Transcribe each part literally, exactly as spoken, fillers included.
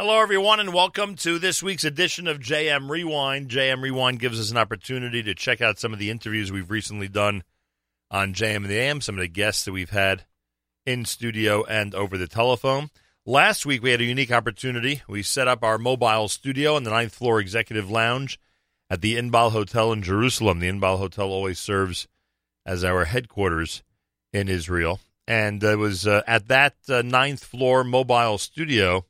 Hello, everyone, and welcome to this week's edition of J M Rewind. J M Rewind gives us an opportunity to check out some of the interviews we've recently done on J M and the A M, some of the guests that we've had in studio and over the telephone. Last week, we had a unique opportunity. We set up our mobile studio in the ninth floor executive lounge at the Inbal Hotel in Jerusalem. The Inbal Hotel always serves as our headquarters in Israel. And it was uh, at that uh, ninth floor mobile studio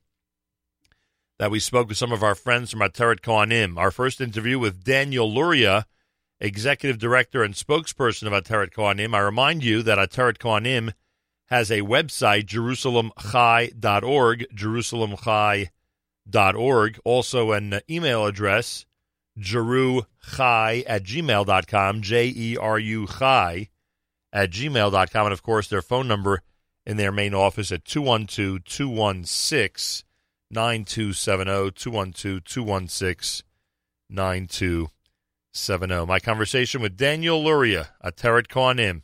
that we spoke with some of our friends from Ateret Cohanim. Our first interview with Daniel Luria, Executive Director and Spokesperson of Ateret Cohanim. I remind you that Ateret Cohanim has a website, Jerusalem Chai dot org, Jerusalem Chai dot org. Also an email address, jeru chai at gmail dot com, J E R U Chai at gmail dot com. And, of course, their phone number in their main office at two one two, two one six, nine two seven zero, two one two, two one six, nine two seven zero. My conversation with Daniel Luria, Ateret Cohanim.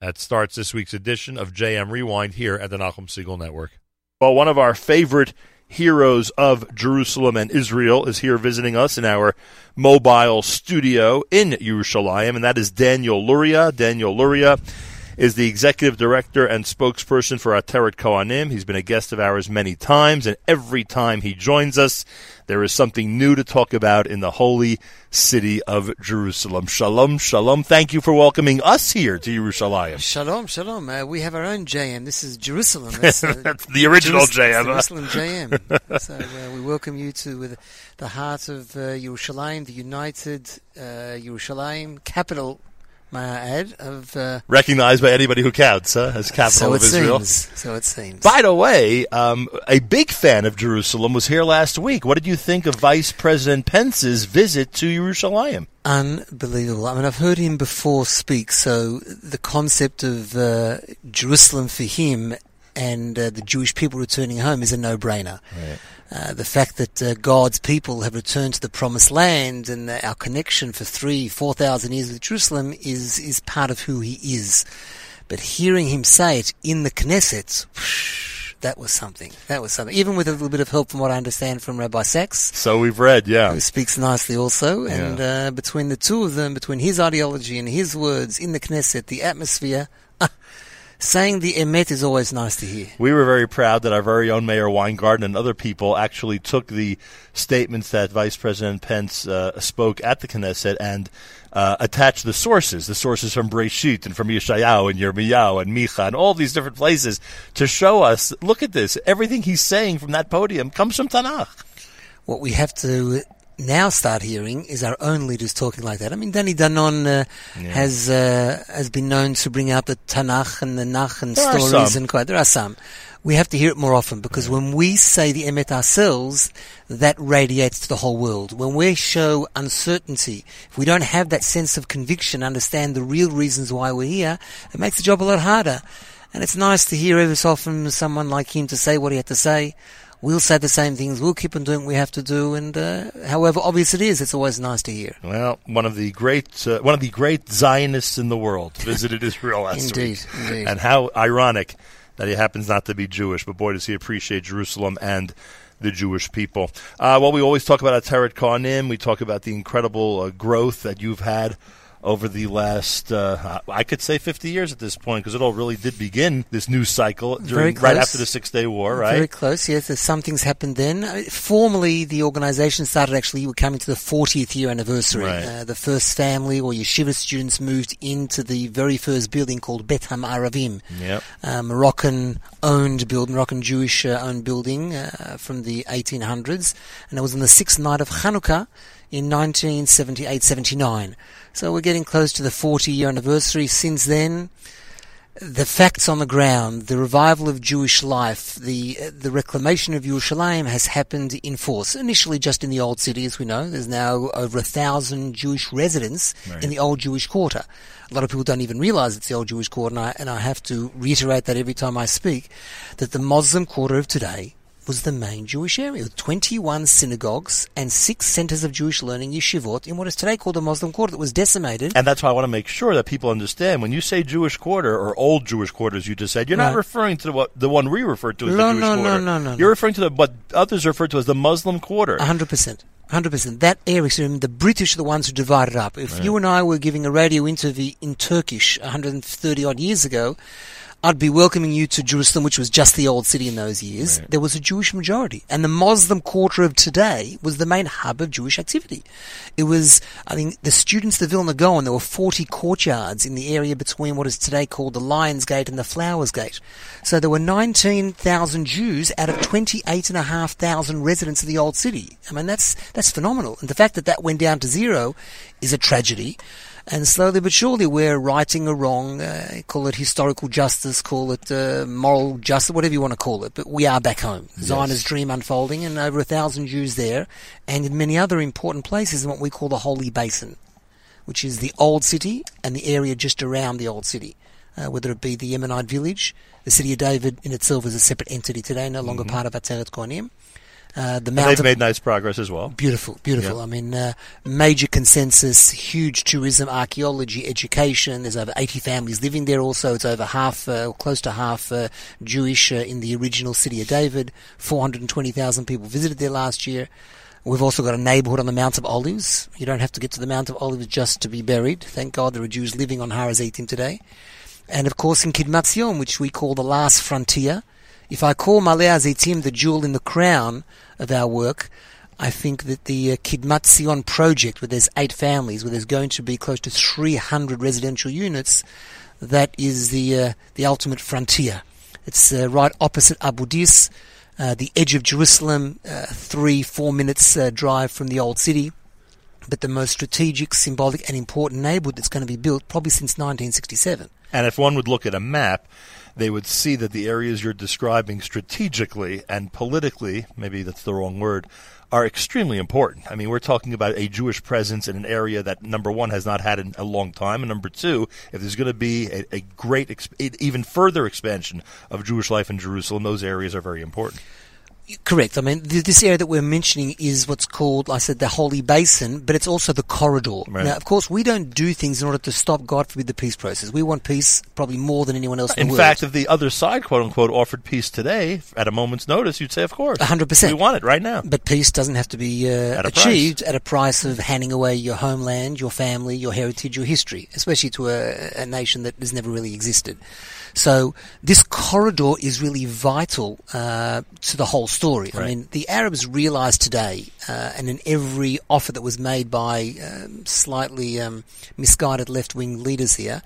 That starts this week's edition of J M Rewind here at the Nachum Segal Network. Well, one of our favorite heroes of Jerusalem and Israel is here visiting us in our mobile studio in Yerushalayim, and that is Daniel Luria. Daniel Luria is the executive director and spokesperson for Ateret Cohanim. He's been a guest of ours many times, and every time he joins us, there is something new to talk about in the holy city of Jerusalem. Shalom, shalom. Thank you for welcoming us here to Yerushalayim. Shalom, shalom. Uh, we have our own J M. This is Jerusalem. That's, uh, That's the original Jerus- J M. Jerusalem J M. So uh, we welcome you to with the heart of uh, Yerushalayim, the united uh, Yerushalayim capital, may I add, of... Uh, recognized by anybody who counts, huh, as capital so of Israel. Seems. So it seems. By the way, um, a big fan of Jerusalem was here last week. What did you think of Vice President Pence's visit to Yerushalayim? Unbelievable. I mean, I've heard him before speak, so the concept of uh, Jerusalem for him and uh, the Jewish people returning home is a no-brainer. Right. Uh, the fact that uh, God's people have returned to the Promised Land and uh, our connection for three, four thousand years with Jerusalem is is part of who he is. But hearing him say it in the Knesset, whoosh, that was something. That was something. Even with a little bit of help from what I understand from Rabbi Sacks. So we've read, yeah. Who speaks nicely also. Yeah. And uh, between the two of them, between his ideology and his words in the Knesset, the atmosphere... Uh, saying the emet is always nice to hear. We were very proud that our very own Mayor Weingarten and other people actually took the statements that Vice President Pence uh, spoke at the Knesset and uh, attached the sources, the sources from Breshit and from Yeshayahu and Yirmiyahu and Micha and all these different places to show us, look at this, everything he's saying from that podium comes from Tanakh. What we have to... now start hearing is our own leaders talking like that. I mean, Danny Danon uh, yeah. has uh, has been known to bring out the Tanakh and the Nach and there stories and quite. There are some. We have to hear it more often because yeah. when we say the emet ourselves, that radiates to the whole world. When we show uncertainty, if we don't have that sense of conviction, understand the real reasons why we're here, it makes the job a lot harder. And it's nice to hear every so often someone like him to say what he had to say. We'll say the same things. We'll keep on doing what we have to do. And uh, however obvious it is, it's always nice to hear. Well, one of the great uh, one of the great Zionists in the world visited Israel last indeed, week. Indeed, indeed. And how ironic that he happens not to be Jewish. But boy, does he appreciate Jerusalem and the Jewish people. Uh, well, we always talk about Ateret Cohanim. We talk about the incredible uh, growth that you've had over the last, uh, I could say fifty years at this point, because it all really did begin this new cycle during, right after the Six-Day War, right? Very close, yes. Some things happened then. Formally, the organization started actually, we're coming to the fortieth year anniversary. Right. Uh, the first family or yeshiva students moved into the very first building called Bet HaMa'aravim, yep. a Moroccan-owned building, Moroccan-Jewish-owned building uh, from the eighteen hundreds. And it was on the sixth night of Hanukkah in nineteen seventy-eight seventy-nine. So we're getting close to the forty-year anniversary. Since then, the facts on the ground, the revival of Jewish life, the uh, the reclamation of Yerushalayim has happened in force. Initially just in the old city, as we know. There's now over a thousand Jewish residents right. in the old Jewish quarter. A lot of people don't even realize it's the old Jewish quarter, and I, and I have to reiterate that every time I speak, that the Muslim quarter of today was the main Jewish area, with twenty-one synagogues and six centers of Jewish learning, yeshivot, in what is today called the Muslim Quarter, that was decimated. And that's why I want to make sure that people understand, when you say Jewish Quarter, or old Jewish Quarter, as you just said, you're right. not referring to what the one we refer to as no, the Jewish no, Quarter. No, no, no, no. You're referring to the, what others refer to as the Muslim Quarter. one hundred percent. one hundred percent. That area, so the British are the ones who divided up. If right. you and I were giving a radio interview in Turkish one hundred thirty-odd years ago, I'd be welcoming you to Jerusalem, which was just the old city in those years. Right. There was a Jewish majority. And the Muslim Quarter of today was the main hub of Jewish activity. It was, I think, the students of Vilna Gaon, there were forty courtyards in the area between what is today called the Lion's Gate and the Flowers Gate. So there were nineteen thousand Jews out of twenty-eight thousand five hundred residents of the old city. I mean, that's that's phenomenal. And the fact that that went down to zero is a tragedy. And slowly but surely we're righting a wrong, uh, call it historical justice, call it uh, moral justice, whatever you want to call it, but we are back home. Yes. Zion's dream unfolding, and over a thousand Jews there, and in many other important places in what we call the Holy Basin, which is the old city and the area just around the old city, uh, whether it be the Yemenite village, the City of David in itself is a separate entity today, no longer mm-hmm. part of Ateret Cohanim. Uh, the Mount and they've made nice progress as well. Beautiful, beautiful. Yep. I mean, uh, major consensus, huge tourism, archaeology, education. There's over eighty families living there also. It's over half, uh, close to half uh, Jewish uh, in the original City of David. four hundred twenty thousand people visited there last year. We've also got a neighborhood on the Mount of Olives. You don't have to get to the Mount of Olives just to be buried. Thank God there are Jews living on Har HaZeitim today. And, of course, in Kidmat Tzion, which we call the last frontier. If I call Ma'ale Zeitim the jewel in the crown of our work, I think that the uh, Kidmat Tzion project, where there's eight families, where there's going to be close to three hundred residential units, that is the uh, the ultimate frontier. It's uh, right opposite Abu Dis, uh, the edge of Jerusalem, uh, three, four minutes uh, drive from the old city, but the most strategic, symbolic and important neighborhood that's going to be built probably since nineteen sixty-seven. And if one would look at a map, they would see that the areas you're describing strategically and politically, maybe that's the wrong word, are extremely important. I mean, we're talking about a Jewish presence in an area that, number one, has not had in a long time, and number two, if there's going to be a, a great, exp- even further expansion of Jewish life in Jerusalem, those areas are very important. Correct. I mean, th- this area that we're mentioning is what's called, I said, the Holy Basin, but it's also the corridor. Right. Now, of course, we don't do things in order to stop, God forbid, the peace process. We want peace probably more than anyone else in, in the world. In fact, if the other side, quote-unquote, offered peace today, at a moment's notice, you'd say, of course. one hundred percent. We want it right now. But peace doesn't have to be uh, at achieved price. At a price of handing away your homeland, your family, your heritage, your history, especially to a, a nation that has never really existed. So this corridor is really vital uh, to the whole story. Right. I mean, the Arabs realized today, uh, and in every offer that was made by um, slightly um, misguided left-wing leaders here,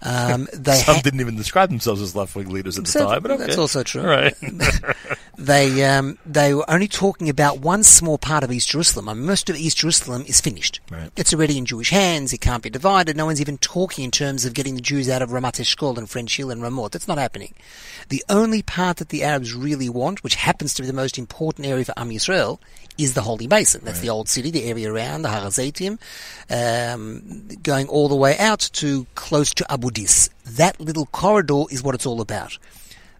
um, they some ha- didn't even describe themselves as left-wing leaders at so the time. But okay. That's also true. Right. they um, they were only talking about one small part of East Jerusalem. I mean, most of East Jerusalem is finished. Right. It's already in Jewish hands. It can't be divided. No one's even talking in terms of getting the Jews out of Ramat Eshkol and French Hill and Ramot. That's not happening. The only part that the Arabs really want, which happens to be the most important area for Am Yisrael, is the Holy Basin. That's right. The old city, the area around, the Har HaZeitim, um, going all the way out to close to Abu Dis. That little corridor is what it's all about.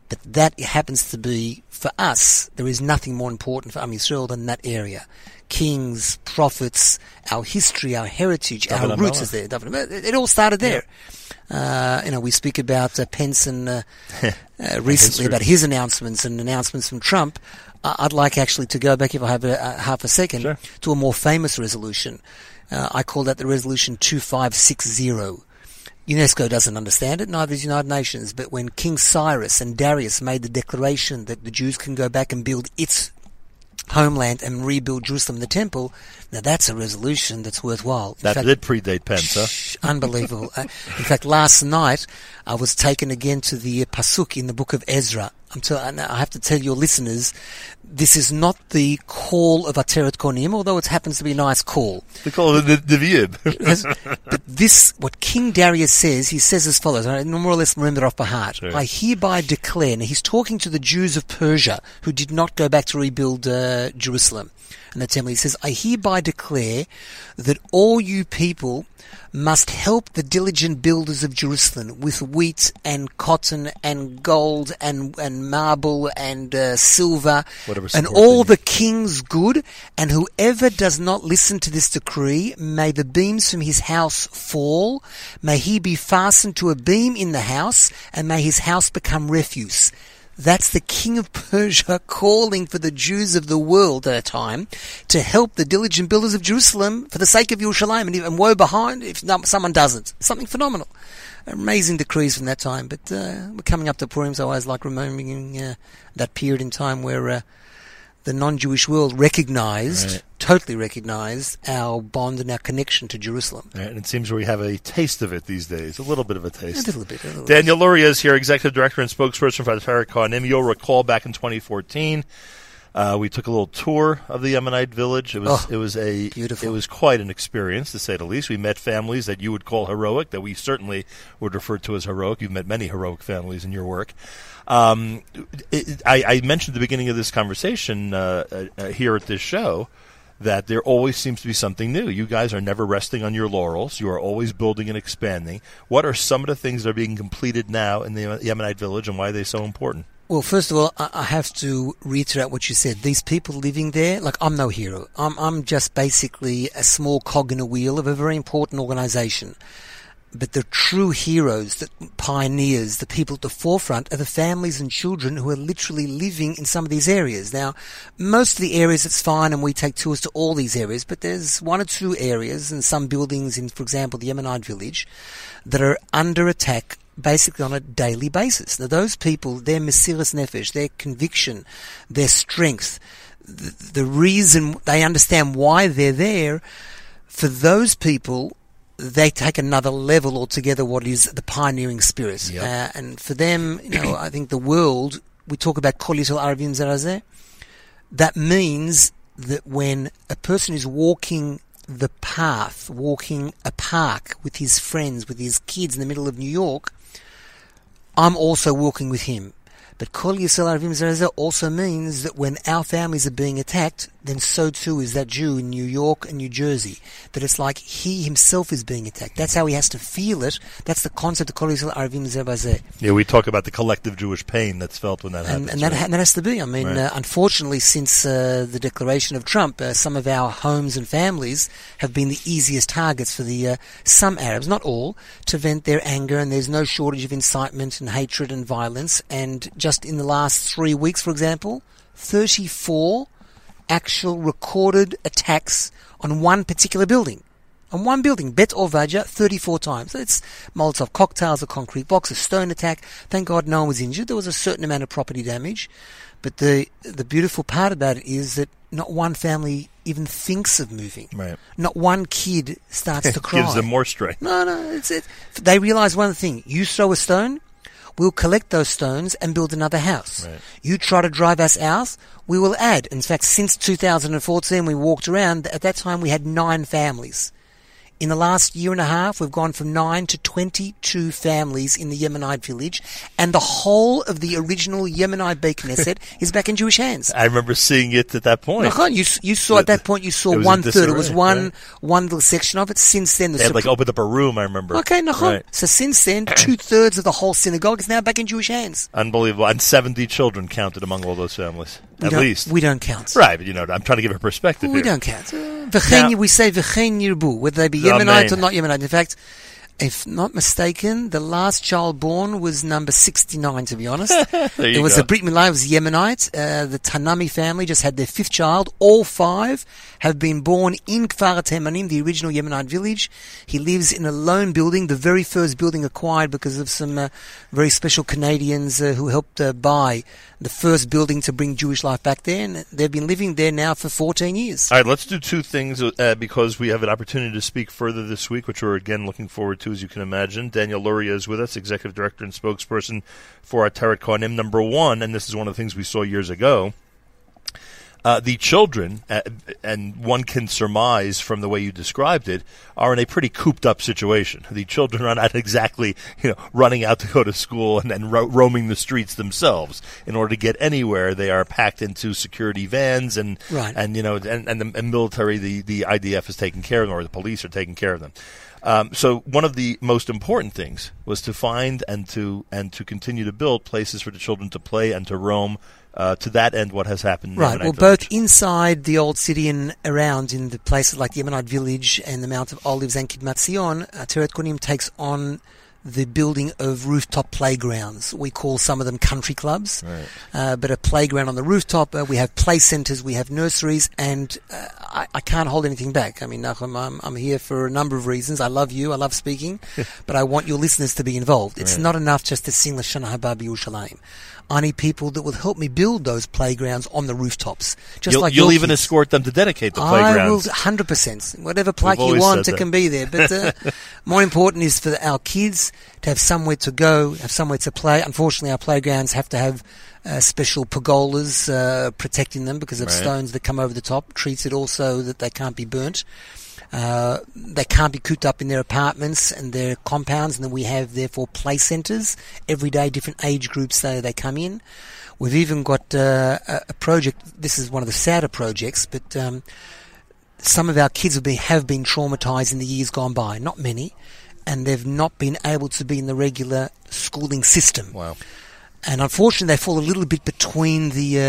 But that happens to be, for us, there is nothing more important for Am Yisrael than that area. Kings, prophets, our history, our heritage, David our roots is there. It all started there. Yeah. Uh, you know, we speak about uh, Pence and uh, uh, recently about his announcements and announcements from Trump. Uh, I'd like actually to go back, if I have a, a half a second, sure. to a more famous resolution. Uh, I call that the Resolution two five six zero. UNESCO doesn't understand it, neither is the United Nations, but when King Cyrus and Darius made the declaration that the Jews can go back and build its homeland and rebuild Jerusalem and the temple, now that's a resolution that's worthwhile. In that fact, did predate Pence, huh? Unbelievable. uh, in fact, last night I was taken again to the Pasuk in the book of Ezra. I'm t- I have to tell your listeners, this is not the call of Ateret Cohanim, although it happens to be a nice call. The call of the Dviyib. But this, what King Darius says, he says as follows, and I more or less remember off by heart. Sure. I hereby declare, and he's talking to the Jews of Persia who did not go back to rebuild uh, Jerusalem. And the temple, he says, I hereby declare that all you people must help the diligent builders of Jerusalem with wheat and cotton and gold and and and marble and uh, silver and all the king's good, and whoever does not listen to this decree, may the beams from his house fall, may he be fastened to a beam in the house, and may his house become refuse. That's the king of Persia calling for the Jews of the world at a time to help the diligent builders of Jerusalem for the sake of Yerushalayim, and, and woe behind if someone doesn't. Something phenomenal. Amazing decrees from that time. But uh, we're coming up to Purim, so I always like remembering uh, that period in time where uh, the non-Jewish world recognized, right. totally recognized, our bond and our connection to Jerusalem. Right, and it seems we have a taste of it these days, a little bit of a taste. A little bit. A little Daniel Luria is here, Executive Director and Spokesperson for Ateret Cohanim. You'll recall back in twenty fourteen, uh, we took a little tour of the Yemenite village. It was, oh, it was a beautiful. It was quite an experience, to say the least. We met families that you would call heroic, that we certainly would refer to as heroic. You've met many heroic families in your work. Um, it, I, I mentioned at the beginning of this conversation uh, uh, here at this show that there always seems to be something new. You guys are never resting on your laurels. You are always building and expanding. What are some of the things that are being completed now in the Yemenite village, and why are they so important? Well, first of all, I have to reiterate what you said. These people living there, like, I'm no hero. I'm, I'm just basically a small cog in a wheel of a very important organization. But the true heroes, the pioneers, the people at the forefront are the families and children who are literally living in some of these areas. Now, most of the areas it's fine and we take tours to all these areas, but there's one or two areas and some buildings in, for example, the Yemenite village that are under attack basically on a daily basis. Now, those people, their mesiras nefesh, their conviction, their strength, the, the reason they understand why they're there, for those people, they take another level altogether what is the pioneering spirit. Yep. Uh, and for them, you know, I think the world, we talk about Kol Yisrael Arvim Zerazeh, that means that when a person is walking the path, walking a park with his friends, with his kids in the middle of New York, I'm also walking with him. But Kol Yisrael Arvim Zerazeh also means that when our families are being attacked, then so too is that Jew in New York and New Jersey. That it's like he himself is being attacked. That's how he has to feel it. That's the concept of Kol Yisrael Arvim Zerazeh. Yeah, we talk about the collective Jewish pain that's felt when that and, happens. And that, right? and that has to be. I mean, right. uh, unfortunately, since uh, the declaration of Trump, uh, some of our homes and families have been the easiest targets for the uh, some Arabs, not all, to vent their anger. And there's no shortage of incitement and hatred and violence. And just Just in the last three weeks, for example, thirty-four actual recorded attacks on one particular building. On one building, Bet Ovaja, thirty-four times. It's Molotov cocktails, a concrete box, a stone attack. Thank God no one was injured. There was a certain amount of property damage. But the the beautiful part about it is that not one family even thinks of moving. Right. Not one kid starts to cry. Gives them more strength. No, no. It's it. They realize one thing. You throw a stone, we'll collect those stones and build another house. Right. You try to drive us out, we will add. In fact, since two thousand fourteen, we walked around. At that time, we had nine families. In the last year and a half, we've gone from nine to twenty-two families in the Yemenite village, and the whole of the original Yemenite Beit Knesset is back in Jewish hands. I remember seeing it at that point. No, you, you saw the, at that point, you saw one third. It was one right? one little section of it. Since then, the they had Supreme, like opened up a room. I remember. Okay, no, right. So since then, two thirds of the whole synagogue is now back in Jewish hands. Unbelievable, and seventy children counted among all those families. We at least we don't count, right? But you know, I'm trying to give a perspective. We here. don't count. Now, we say v'chein yirbu, whether they be Yemenite or not Yemenite. In fact, if not mistaken, the last child born was number sixty-nine, to be honest. It was go. a Brit Milah, it was Yemenite. Uh, the Tanami family just had their fifth child. All five have been born in Kfar Temanim, the original Yemenite village. He lives in a lone building, the very first building acquired because of some uh, very special Canadians uh, who helped uh, buy the first building to bring Jewish life back there. And they've been living there now for fourteen years. All right, let's do two things uh, because we have an opportunity to speak further this week, which we're again looking forward to. As you can imagine, Daniel Luria is with us, Executive Director and Spokesperson for Ateret Cohanim. Number one, and this is one of the things we saw years ago, uh, the children, uh, and one can surmise from the way you described it, are in a pretty cooped up situation. The children are not exactly, you know, running out to go to school and then ro- roaming the streets themselves. In order to get anywhere, they are packed into security vans, and right. and you know, and, and the and military, the, the I D F is taking care of them, or the police are taking care of them. Um, so one of the most important things was to find and to and to continue to build places for the children to play and to roam. Uh, to that end, what has happened in right. Yemenite well, village. Both inside the old city and around in the places like the Yemenite village and the Mount of Olives and Kidmat Tzion, Ateret Cohanim takes on the building of rooftop playgrounds. We call some of them country clubs, right. uh, but a playground on the rooftop. Uh, we have play centres, we have nurseries, and uh, I, I can't hold anything back. I mean, Nachum, I'm, I'm here for a number of reasons. I love you, I love speaking, but I want your listeners to be involved. It's right. not enough just to sing L'shana Haba B'Yerushalayim. I need people that will help me build those playgrounds on the rooftops. Just you'll, like you'll even kids. Escort them to dedicate the playgrounds. I will, one hundred percent. Whatever plaque you want, it that. Can be there. But uh, more important is for our kids to have somewhere to go, have somewhere to play. Unfortunately, our playgrounds have to have uh, special pergolas uh, protecting them because of right. stones that come over the top. Treats it also that they can't be burnt. Uh, they can't be cooped up in their apartments and their compounds, and then we have, therefore, play centres. Every day, different age groups, they, they come in. We've even got uh, a project, this is one of the sadder projects, but um, some of our kids have been, have been traumatised in the years gone by, not many, and they've not been able to be in the regular schooling system. Wow. And unfortunately, they fall a little bit between the uh,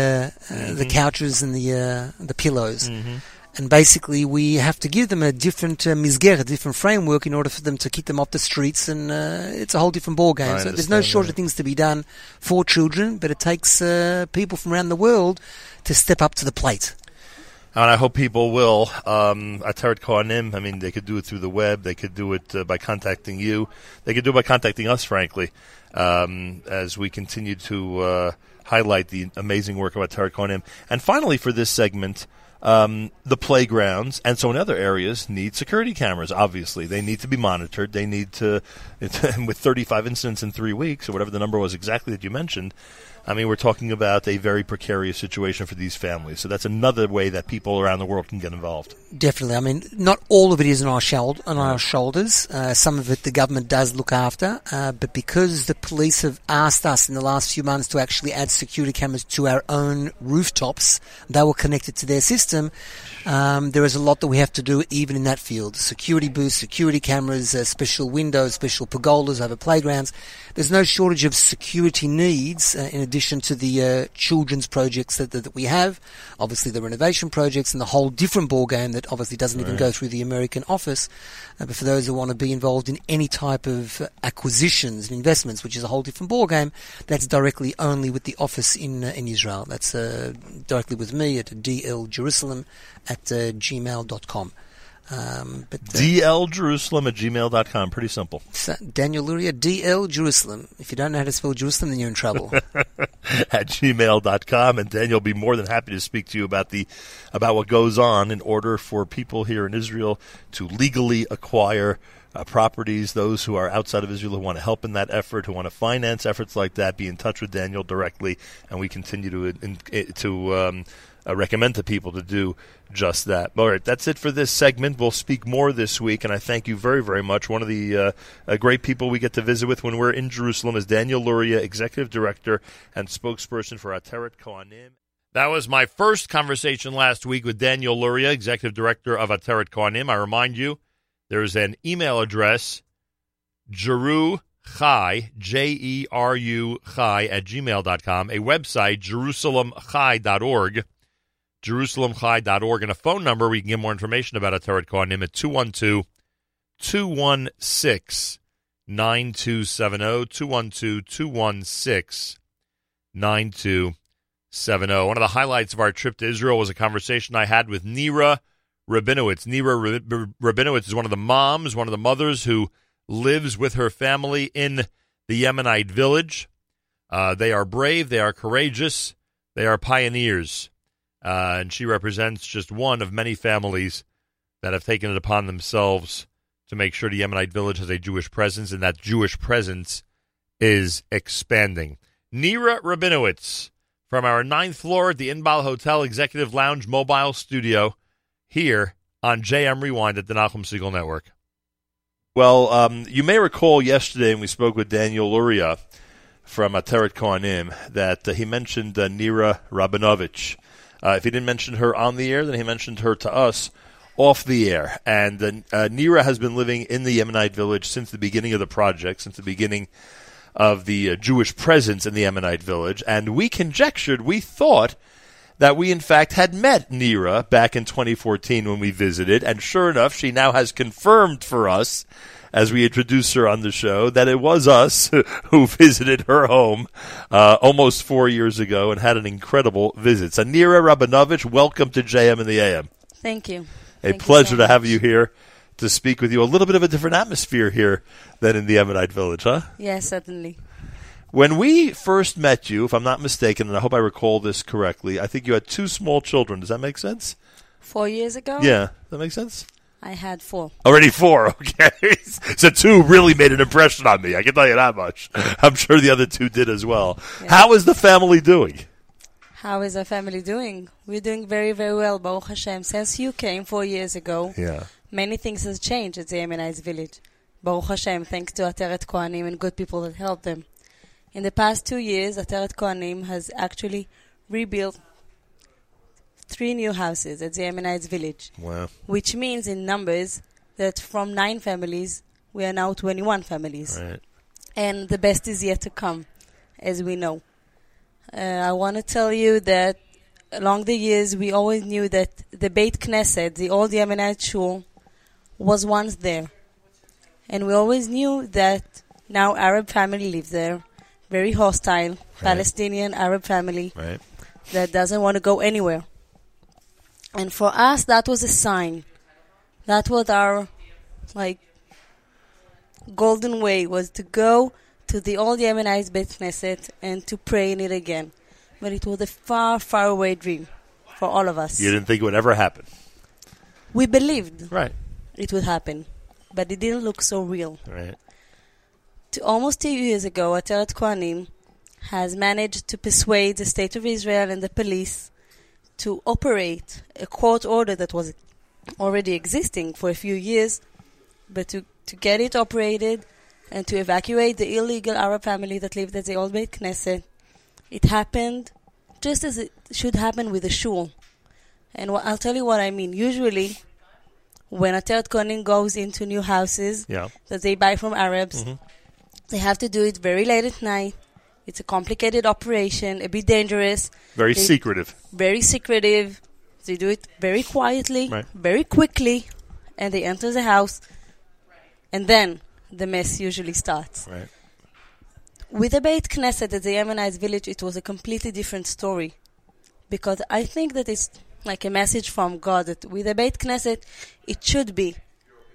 mm-hmm. uh, the couches and the, uh, the pillows. Mm-hmm. And basically, we have to give them a different uh, misgeret, a different framework in order for them to keep them off the streets, and uh, it's a whole different ball game. So there's no shortage of things to be done for children, but it takes uh, people from around the world to step up to the plate. And I hope people will. Um, Ateret Cohanim, I mean, they could do it through the web. They could do it uh, by contacting you. They could do it by contacting us, frankly, um, as we continue to uh, highlight the amazing work of Ateret Cohanim. And finally, for this segment... Um, the playgrounds and so in other areas need security cameras, obviously. They need to be monitored. They need to, with thirty-five incidents in three weeks or whatever the number was exactly that you mentioned, I mean, we're talking about a very precarious situation for these families. So that's another way that people around the world can get involved. Definitely. I mean, not all of it is on our, should- on our shoulders. Uh, some of it the government does look after. Uh, but because the police have asked us in the last few months to actually add security cameras to our own rooftops, they were connected to their system. Um, there is a lot that we have to do even in that field. Security booths, security cameras, uh, special windows, special pergolas over playgrounds. There's no shortage of security needs uh, in addition to the uh, children's projects that, that, that we have. Obviously the renovation projects and the whole different ball game that obviously doesn't right. even go through the American office. Uh, but for those who want to be involved in any type of acquisitions and investments, which is a whole different ball game, that's directly only with the office in, uh, in Israel. That's uh, directly with me at D L Jerusalem at uh, gmail dot com. Um, but, uh, D L Jerusalem at gmail dot com. Pretty simple. Daniel Luria, D L Jerusalem. If you don't know how to spell Jerusalem, then you're in trouble. At gmail dot com. And Daniel will be more than happy to speak to you about the about what goes on in order for people here in Israel to legally acquire uh, properties. Those who are outside of Israel who want to help in that effort, who want to finance efforts like that, be in touch with Daniel directly. And we continue to in, to um, uh, recommend to people to do just that. All right, that's it for this segment. We'll speak more this week, and I thank you very, very much. One of the uh, uh, great people we get to visit with when we're in Jerusalem is Daniel Luria, Executive Director and Spokesperson for Ateret Cohanim. That was my first conversation last week with Daniel Luria, Executive Director of Ateret Cohanim. I remind you, there is an email address, Jeruchai, J E R U Chai, at gmail dot com, a website, Jerusalem Chai dot org, Jerusalem Chai dot org, and a phone number where you can get more information about Ateret Cohanim at two one two, two one six, nine two seven zero, two one two, two one six, nine two seven zero. One of the highlights of our trip to Israel was a conversation I had with Nira Rabinowitz. Nira Rabinowitz is one of the moms, one of the mothers who lives with her family in the Yemenite village. Uh, they are brave, they are courageous, they are pioneers. Uh, and she represents just one of many families that have taken it upon themselves to make sure the Yemenite village has a Jewish presence, and that Jewish presence is expanding. Nira Rabinowitz from our ninth floor at the Inbal Hotel Executive Lounge Mobile Studio here on J M Rewind at the Nachum Segal Network. Well, um, you may recall yesterday when we spoke with Daniel Luria from Ateret Cohanim that uh, he mentioned uh, Nira Rabinowitz. Uh, if he didn't mention her on the air, then he mentioned her to us off the air. And uh, Nira has been living in the Yemenite village since the beginning of the project, since the beginning of the uh, Jewish presence in the Yemenite village. And we conjectured, we thought, that we in fact had met Nira back in twenty fourteen when we visited. And sure enough, she now has confirmed for us, as we introduced her on the show, that it was us who visited her home uh, almost four years ago and had an incredible visit. So Nira Rabinowitz, welcome to J M and the A M. Thank you. A Thank pleasure you so to have you here to speak with you. A little bit of a different atmosphere here than in the Yemenite village, huh? Yes, certainly. When we first met you, if I'm not mistaken, and I hope I recall this correctly, I think you had two small children. Does that make sense? Four years ago? Yeah. Does that make sense? I had four. Already four, okay. So two really made an impression on me. I can tell you that much. I'm sure the other two did as well. Yeah. How is the family doing? How is the family doing? We're doing very, very well, Baruch Hashem. Since you came four years ago, yeah, many things have changed at the Yemenite village. Baruch Hashem, thanks to Ateret Cohanim and good people that helped them. In the past two years, Ateret Cohanim has actually rebuilt three new houses at the Yemenite village. Wow. Which means in numbers that from nine families, we are now twenty-one families. Right. And the best is yet to come, as we know. Uh, I want to tell you that along the years, we always knew that the Beit Knesset, the old Yemenite shul, was once there. And we always knew that now Arab family live there, very hostile, right. Palestinian Arab family, right, that doesn't want to go anywhere. And for us, that was a sign. That was our, like, golden way, was to go to the old Yemenite Beit Knesset and to pray in it again. But it was a far, far away dream for all of us. You didn't think it would ever happen. We believed right. it would happen, but it didn't look so real. Right. To almost two years ago, Ateret Cohanim has managed to persuade the State of Israel and the police to operate a court order that was already existing for a few years, but to, to get it operated and to evacuate the illegal Arab family that lived at the old Beit Knesset. It happened just as it should happen with the shul. And wh- I'll tell you what I mean. Usually, when Ateret Cohanim goes into new houses yeah. that they buy from Arabs, mm-hmm. they have to do it very late at night. It's a complicated operation, a bit dangerous. Very they, secretive. Very secretive. They do it very quietly, right. very quickly, and they enter the house, and then the mess usually starts. Right. With the Beit Knesset at the Yemenite village, it was a completely different story, because I think that it's like a message from God that with the Beit Knesset, it should be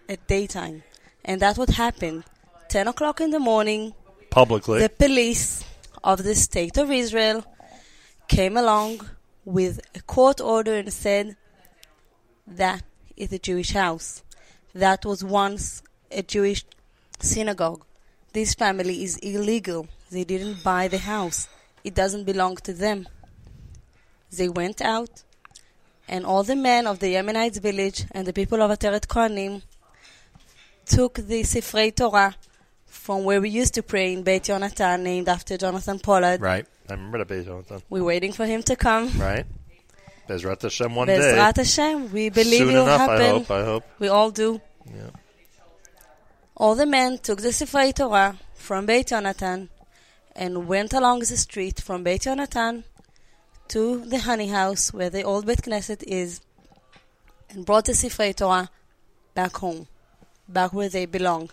at daytime. And that's what happened. ten o'clock in the morning, publicly, the police of the State of Israel came along with a court order and said, that is a Jewish house. That was once a Jewish synagogue. This family is illegal. They didn't buy the house. It doesn't belong to them. They went out, and all the men of the Yemenite village and the people of Ateret Cohanim took the Sifrei Torah from where we used to pray in Beit Yonatan, named after Jonathan Pollard. Right. I remember the Beit Yonatan. We're waiting for him to come. Right. Bezrat Hashem one Bezrat day. Bezrat Hashem. We believe Soon it will enough, happen. I hope, I hope. We all do. Yeah. All the men took the Sifrei Torah from Beit Yonatan and went along the street from Beit Yonatan to the honey house where the old Beit Knesset is, and brought the Sifrei Torah back home, back where they belong.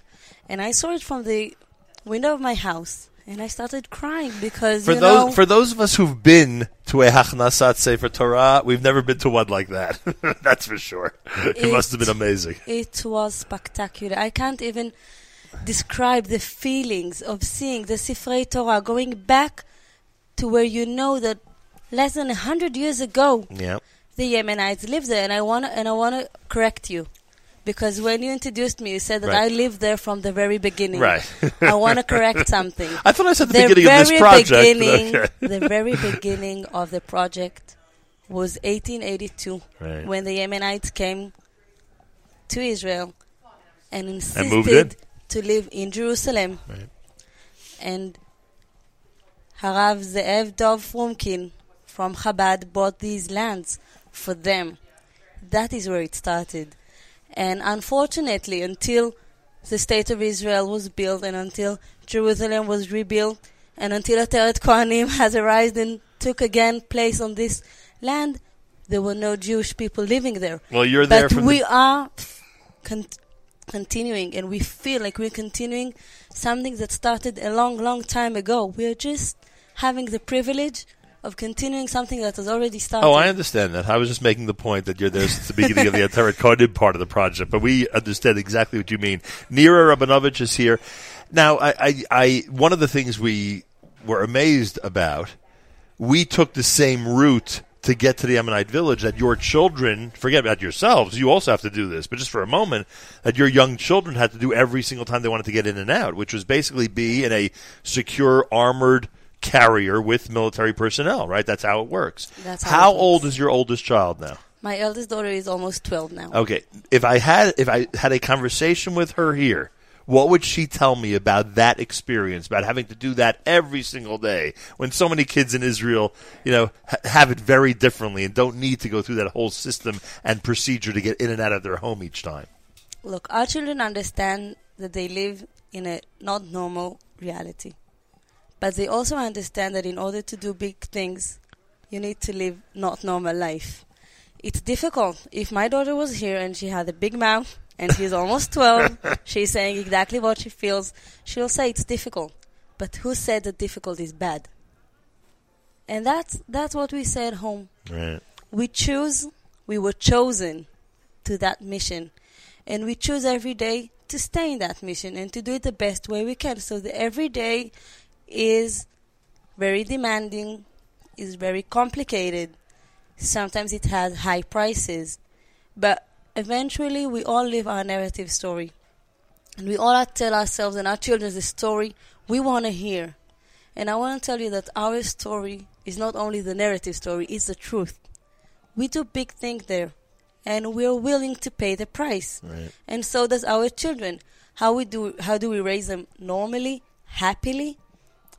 And I saw it from the window of my house, and I started crying because, for you those, know... For those of us who've been to a Hachnasat Sefer Torah, we've never been to one like that. That's for sure. It, it must have been amazing. It was spectacular. I can't even describe the feelings of seeing the Sifrei Torah going back to where you know that less than one hundred years ago, yeah. the Yemenites lived there. And I want to and I want to correct you. Because when you introduced me, you said that right. I lived there from the very beginning. Right. I want to correct something. I thought I said the, the beginning of this project. Beginning, okay. The very beginning of the project was eighteen eighty-two, right. when the Yemenites came to Israel and insisted to live in Jerusalem. Right. And Harav Zeev Dov Frumkin from Chabad bought these lands for them. That is where it started. And unfortunately, until the State of Israel was built and until Jerusalem was rebuilt and until Ateret Cohanim has arisen and took again place on this land, there were no Jewish people living there. Well, you're there but from we the are con- continuing, and we feel like we're continuing something that started a long, long time ago. We're just having the privilege of continuing something that has already started. Oh, I understand that. I was just making the point that you're there since the beginning of the Ateret Cohanim part of the project, but we understand exactly what you mean. Nira Rabinowitz is here. Now, I, I, I, one of the things we were amazed about, we took the same route to get to the Yemenite village that your children, forget about yourselves, you also have to do this, but just for a moment, that your young children had to do every single time they wanted to get in and out, which was basically be in a secure, armored carrier with military personnel, right? That's how it works. That's how, how it works. Old is your oldest child now? My eldest daughter is almost twelve now. Okay. If I had if I had a conversation with her here, what would she tell me about that experience, about having to do that every single day when so many kids in Israel, you know, ha- have it very differently and don't need to go through that whole system and procedure to get in and out of their home each time? Look, our children understand that they live in a not normal reality. But they also understand that in order to do big things, you need to live not normal life. It's difficult. If my daughter was here and she had a big mouth, and she's almost twelve, she's saying exactly what she feels, she'll say it's difficult. But who said that difficult is bad? And that's that's what we say at home. Right. We choose, we were chosen to that mission. And we choose every day to stay in that mission and to do it the best way we can. So the every day is very demanding, is very complicated. Sometimes it has high prices. But eventually, we all live our narrative story. And we all tell ourselves and our children the story we want to hear. And I want to tell you that our story is not only the narrative story, it's the truth. We do big things there. And we're willing to pay the price. Right. And so does our children. How we do? How do we raise them normally, happily?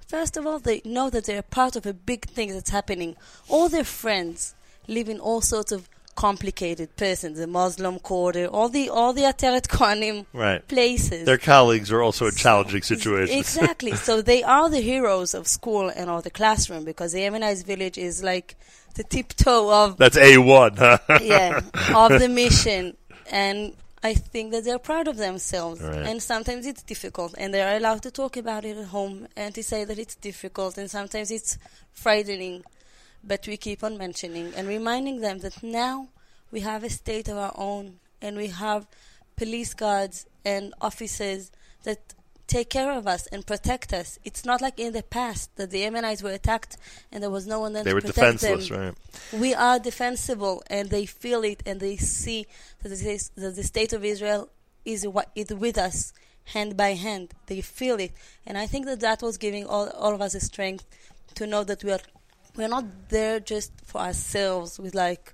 First of all, they know that they're part of a big thing that's happening. All their friends live in all sorts of complicated person, the Muslim quarter, all the all the Ateret Kohanim right. places. Their colleagues are also in challenging so, situations. Exactly. So they are the heroes of school and of the classroom because the Yemenite village is like the tiptoe of... That's A one, huh? Yeah, of the mission. And I think that they're proud of themselves. Right. And sometimes it's difficult. And they're allowed to talk about it at home and to say that it's difficult. And sometimes it's frightening. But we keep on mentioning and reminding them that now we have a state of our own and we have police guards and officers that take care of us and protect us. It's not like in the past that the Yemenites were attacked and there was no one there to protect them. They were defenseless, right? We are defensible and they feel it and they see that the state of Israel is with us hand by hand. They feel it. And I think that that was giving all, all of us the strength to know that we are We're not there just for ourselves with, like,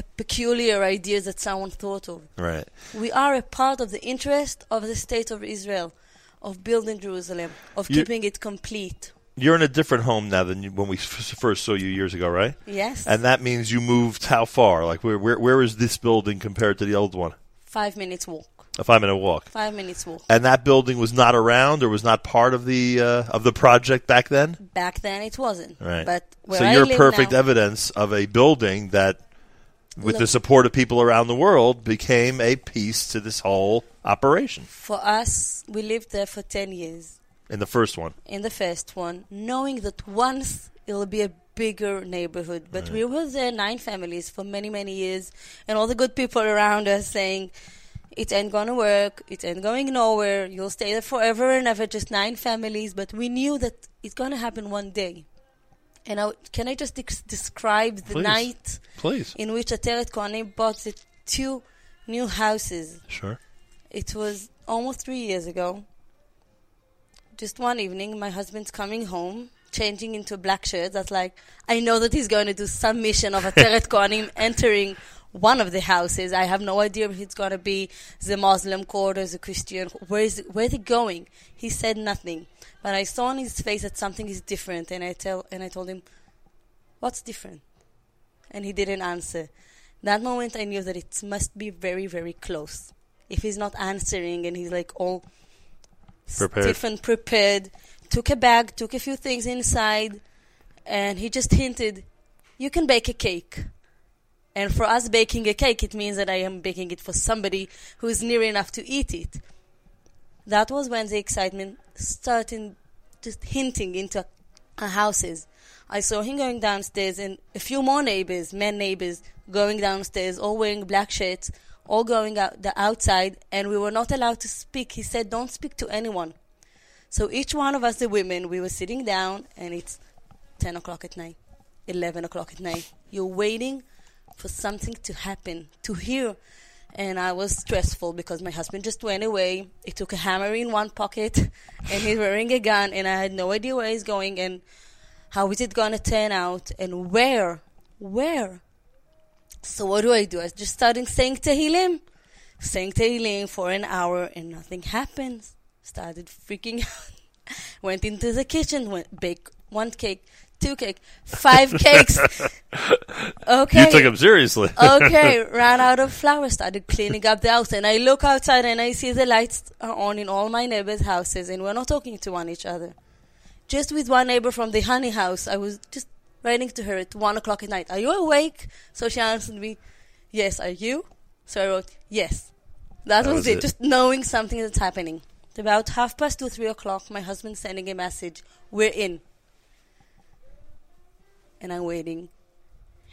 a peculiar ideas that someone thought of. Right. We are a part of the interest of the State of Israel, of building Jerusalem, of you're, keeping it complete. You're in a different home now than you, when we f- first saw you years ago, right? Yes. And that means you moved how far? Like, where where, where is this building compared to the old one? Five minutes walk. A five-minute walk. Five minutes walk. And that building was not around or was not part of the uh, of the project back then? Back then it wasn't. Right. But where so I you're perfect now, evidence of a building that, with look, the support of people around the world, became a piece to this whole operation. For us, we lived there for ten years. In the first one? In the first one, knowing that once it will be a bigger neighborhood. But right. we were there, nine families, for many, many years, and all the good people around us saying, it ain't going to work, it ain't going nowhere, you'll stay there forever and ever, just nine families. But we knew that it's going to happen one day. And I, can I just de- describe the Please. night Please. in which Ateret Cohanim bought the two new houses? Sure. It was almost three years ago. Just one evening, my husband's coming home, changing into a black shirt. That's like, I know that he's going to do some mission of Ateret Cohanim entering one of the houses. I have no idea if it's going to be the Muslim quarter, the Christian. Where is it, where is it going? He said nothing. But I saw on his face that something is different. And I tell and I told him, what's different? And he didn't answer. That moment I knew that it must be very, very close. if he's not answering, and he's like all prepared. stiff and prepared, took a bag, took a few things inside, and he just hinted, you can bake a cake. And for us, baking a cake, it means that I am baking it for somebody who is near enough to eat it. That was when the excitement started just hinting into our houses. I saw him going downstairs, and a few more neighbors, men neighbors, going downstairs, all wearing black shirts, all going out the outside, and we were not allowed to speak. He said, don't speak to anyone. So each one of us, the women, we were sitting down, and it's ten o'clock at night, eleven o'clock at night. You're waiting for something to happen, to hear. And I was stressful because my husband just went away. He took a hammer in one pocket, and he's wearing a gun, and I had no idea where he's going, and how is it going to turn out, and where, where? So what do I do? I just started saying Tehillim, saying Tehillim for an hour, and nothing happens. Started freaking out. Went into the kitchen, went baked one cake, two cake, five cakes. Okay. You took him seriously. Okay, ran out of flour, started cleaning up the house, and I look outside and I see the lights are on in all my neighbors' houses, and we're not talking to one each other. Just with one neighbor from the honey house, I was just writing to her at one o'clock at night, are you awake? So she answered me, yes, are you? So I wrote, yes. That, that was, was it. it, just knowing something that's happening. About half past two, three o'clock, my husband's sending a message, we're in. And I'm waiting.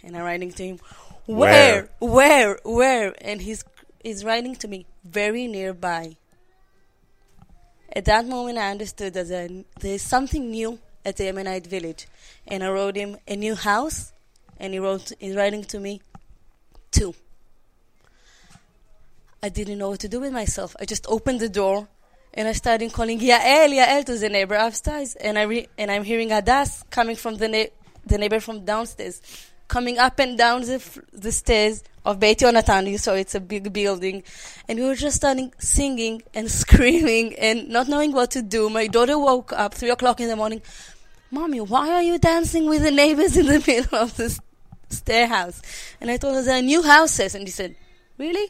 And I'm writing to him, where, where, where? where? And he's, he's writing to me, very nearby. At that moment, I understood that there, there's something new at the Yemenite village. And I wrote him a new house, and he wrote, he's writing to me, two. I didn't know what to do with myself. I just opened the door. And I started calling Yael, Yael to the neighbor upstairs. And, I re- and I'm hearing Adas coming from the, na- the neighbor from downstairs, coming up and down the, f- the stairs of Beit Yonatan. So it's a big building. And we were just starting singing and screaming and not knowing what to do. My daughter woke up three o'clock in the morning. Mommy, why are you dancing with the neighbors in the middle of this stair house? And I told her, there are new houses. And she said, really?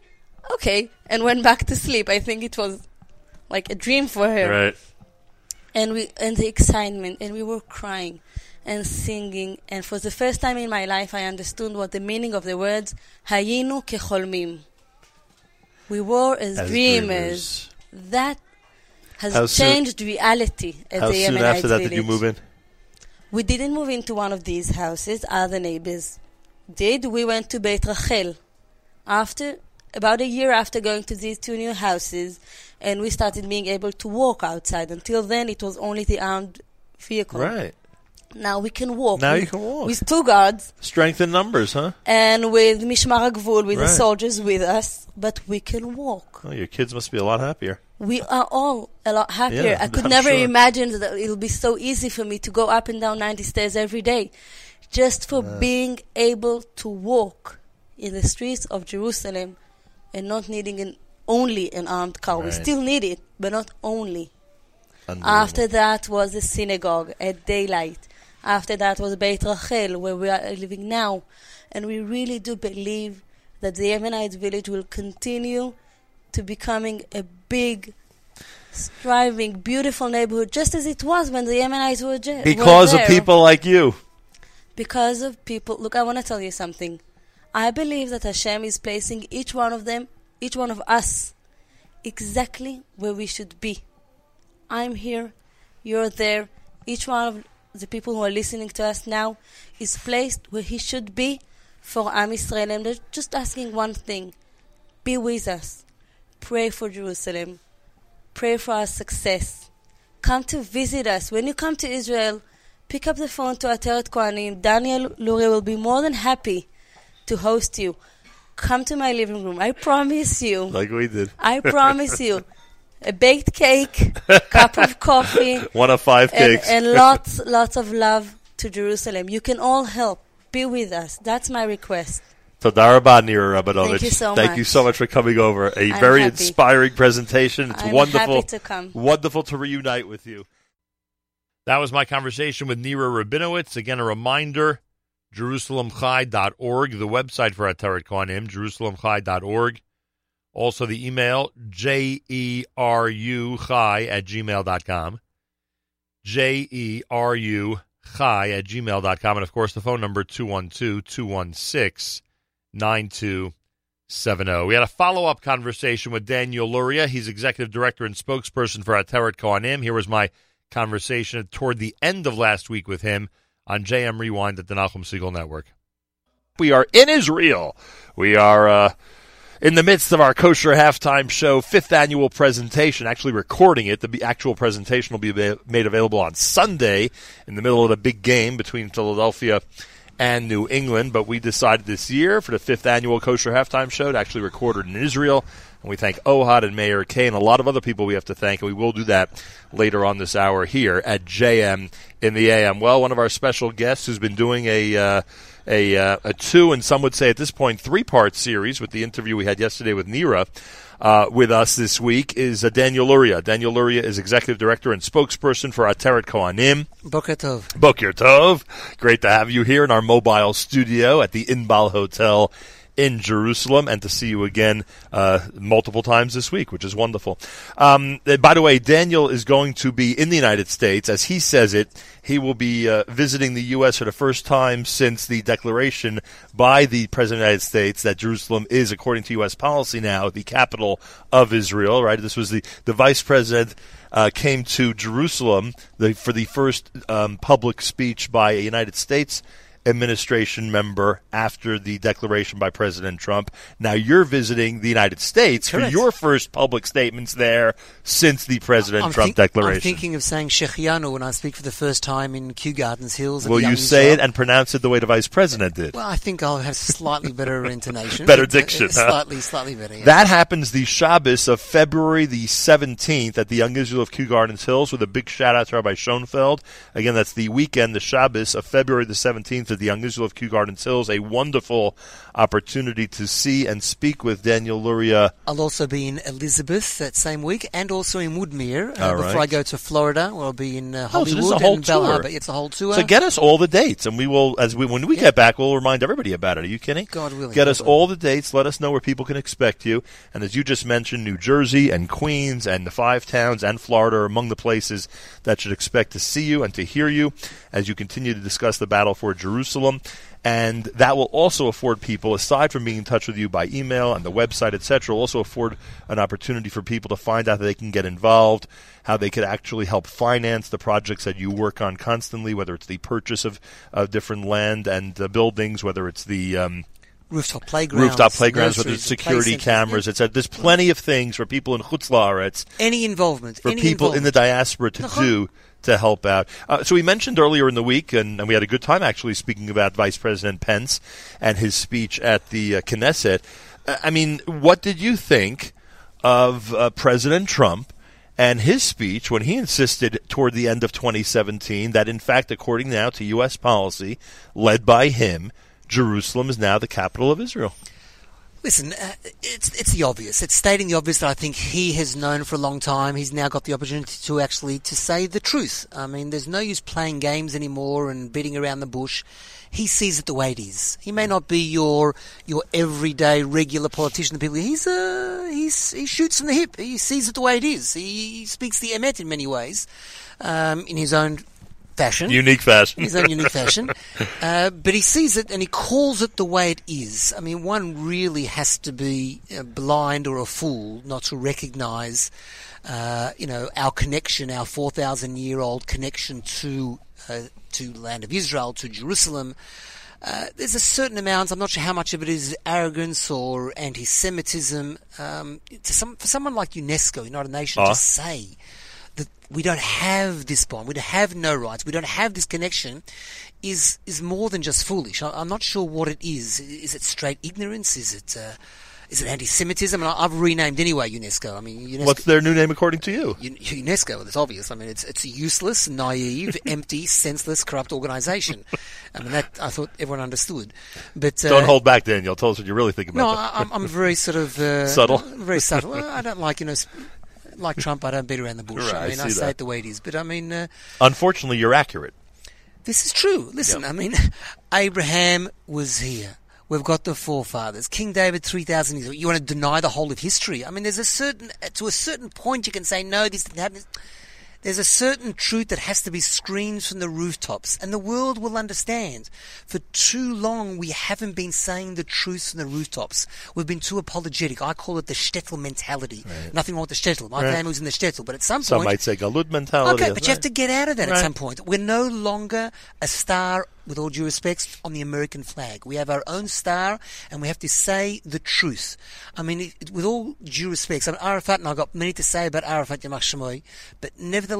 Okay. And went back to sleep. I think it was like a dream for her. Right. And we and the excitement, and we were crying and singing, and for the first time in my life I understood what the meaning of the words Hayinu kecholmim. We were as, as dreamers. dreamers. That has how changed soon, reality at how the Yemenite soon after that village. Did you move in? We didn't move into one of these houses, other neighbors did. We went to Beit Rachel after about a year after going to these two new houses, and we started being able to walk outside. Until then, it was only the armed vehicle. Right. Now we can walk. Now we, you can walk. With two guards. Strength in numbers, huh? And with Mishmar HaGvul, with right. the soldiers with us, but we can walk. Oh, your kids must be a lot happier. We are all a lot happier. Yeah, I could I'm never sure. imagine that it'll be so easy for me to go up and down ninety stairs every day, just for uh. being able to walk in the streets of Jerusalem, and not needing an, only an armed car. Right. We still need it, but not only. After that was the synagogue at daylight. After that was Beit Rachel, where we are living now. And we really do believe that the Yemenite village will continue to becoming a big, striving, beautiful neighborhood, just as it was when the Yemenites were, je- because were there. Because of people like you. Because of people. Look, I want to tell you something. I believe that Hashem is placing each one of them, each one of us, exactly where we should be. I'm here, you're there. Each one of the people who are listening to us now is placed where he should be for Am Yisrael. And they're just asking one thing. Be with us. Pray for Jerusalem. Pray for our success. Come to visit us. When you come to Israel, pick up the phone to Ateret Cohanim. Daniel Luria will be more than happy to host you. Come to my living room. I promise you. Like we did. I promise you. A baked cake, cup of coffee. One of five and, cakes. And lots, lots of love to Jerusalem. You can all help. Be with us. That's my request. Toda rabah, Nira Rabinowitz. Thank you so Thank much. you so much for coming over. A I'm very happy. inspiring presentation. It's I'm wonderful. Happy to come. Wonderful to reunite with you. That was my conversation with Nira Rabinowitz. Again, a reminder. Jerusalem Chai dot org, the website for Ateret Cohanim, Jerusalem Chai dot org. Also the email, jeruchai at gmail dot com. Jeruchai at gmail dot com. And, of course, the phone number, two one two, two one six, nine two seven zero. We had a follow-up conversation with Daniel Luria. He's executive director and spokesperson for Ateret Cohanim. Here was my conversation toward the end of last week with him on J M Rewind at the Nachum Segal Network. We are in Israel. We are uh, in the midst of our Kosher Halftime Show fifth annual presentation, actually recording it. The actual presentation will be made available on Sunday in the middle of the big game between Philadelphia and New England. But we decided this year for the fifth annual Kosher Halftime Show to actually record it in Israel. And we thank Ohad and Mayor Kay and a lot of other people we have to thank. And we will do that later on this hour here at J M in the A M. Well, one of our special guests who's been doing a... Uh, A, uh, a two, and some would say at this point, three-part series with the interview we had yesterday with Nira uh, with us this week is uh, Daniel Luria. Daniel Luria is executive director and spokesperson for Ateret Cohanim. Boker Tov. Boker Tov. Great to have you here in our mobile studio at the Inbal Hotel in Jerusalem, and to see you again uh, multiple times this week, which is wonderful. Um, by the way, Daniel is going to be in the United States. As he says it, he will be uh, visiting the U S for the first time since the declaration by the President of the United States that Jerusalem is, according to U S policy now, the capital of Israel, right? This was the, the Vice President Uh, came to Jerusalem the, for the first um, public speech by a United States administration member after the declaration by President Trump. Now you're visiting the United States Correct. for your first public statements there since the President I'm Trump think, declaration. I'm thinking of saying Shechianu when I speak for the first time in Kew Gardens Hills. Will you say Israel. it and pronounce it the way the Vice President did? Well, I think I'll have slightly better intonation. better diction. Huh? Slightly, slightly better, yeah. That happens the Shabbos of February the seventeenth at the Young Israel of Kew Gardens Hills, with a big shout out to Rabbi Schoenfeld. Again, that's the weekend, the Shabbos of February the seventeenth at the Young Israel of Kew Gardens Hills. A wonderful opportunity to see and speak with Daniel Luria. I'll also be in Elizabeth that same week, and also in Woodmere uh, right. before I go to Florida, where I'll be in uh, Hollywood oh, so and Bel Harbor. It's a whole tour. So get us all the dates, and we will, as we when we yeah. get back, we'll remind everybody about it. Are you kidding? God willing. Get us God all the dates. Let us know where people can expect you. And as you just mentioned, New Jersey and Queens and the Five Towns and Florida are among the places that should expect to see you and to hear you as you continue to discuss the battle for Jerusalem. Jerusalem, and that will also afford people, aside from being in touch with you by email and the website, et cetera, also afford an opportunity for people to find out how they can get involved, how they could actually help finance the projects that you work on constantly, whether it's the purchase of, of different land and uh, buildings, whether it's the um, rooftop playgrounds, rooftop playgrounds nurseries, whether it's security cameras, et cetera. There's plenty of things for people in Chutz La'aretz, any involvement, for any people involvement. in the diaspora to uh-huh. do. to help out. Uh, so we mentioned earlier in the week, and, and we had a good time actually speaking about Vice President Pence and his speech at the uh, Knesset. Uh, I mean, what did you think of uh, President Trump and his speech when he insisted toward the end of twenty seventeen that, in fact, according now to U S policy, led by him, Jerusalem is now the capital of Israel? Listen, uh, it's it's the obvious. It's stating the obvious that I think he has known for a long time. He's now got the opportunity to actually to say the truth. I mean, there's no use playing games anymore and beating around the bush. He sees it the way it is. He may not be your your everyday regular politician. People, he's a he's he shoots from the hip. He sees it the way it is. He, he speaks the emet in many ways, um, in his own. Fashion. Unique fashion. His own unique fashion. Uh, but he sees it and he calls it the way it is. I mean, one really has to be uh, blind or a fool not to recognize, uh, you know, our connection, our four thousand year old connection to, uh, to land of Israel, to Jerusalem. Uh, there's a certain amount, I'm not sure how much of it is arrogance or anti-Semitism. Um, to some, for someone like UNESCO, United Nations, uh-huh. to say that we don't have this bond, we don't have no rights, we don't have this connection, is is more than just foolish. I, I'm not sure what it is. Is it straight ignorance? Is it uh, is it anti-Semitism? And I, I've renamed anyway UNESCO. I mean, UNESCO, what's their new name according to you? UNESCO. Well, it's obvious. I mean, it's it's a useless, naive, empty, senseless, corrupt organisation. I mean, that I thought everyone understood. But uh, don't hold back, Daniel. Tell us what you really think about. No, that. I, I'm, I'm very sort of uh, subtle. Very subtle. I don't like you know. Sp- Like Trump, I don't beat around the bush. Right, I mean, I, I say that. it the way it is. But I mean, uh, unfortunately, you're accurate. This is true. Listen, yep. I mean, Abraham was here. We've got the forefathers. King David, three thousand years. You want to deny the whole of history? I mean, there's a certain, to a certain point, you can say, no, this didn't happen. There's a certain truth that has to be screamed from the rooftops, and the world will understand. For too long, we haven't been saying the truth from the rooftops. We've been too apologetic. I call it the shtetl mentality. Right. Nothing wrong with the shtetl. My right. family's in the shtetl, but at some, some point... Some might say Galut mentality. Okay, but right. you have to get out of that right. at some point. We're no longer a star, with all due respects, on the American flag. We have our own star, and we have to say the truth. I mean, it, with all due respects, I mean, Arafat, and I've got many to say about Arafat Yamach Shemoy, but nevertheless,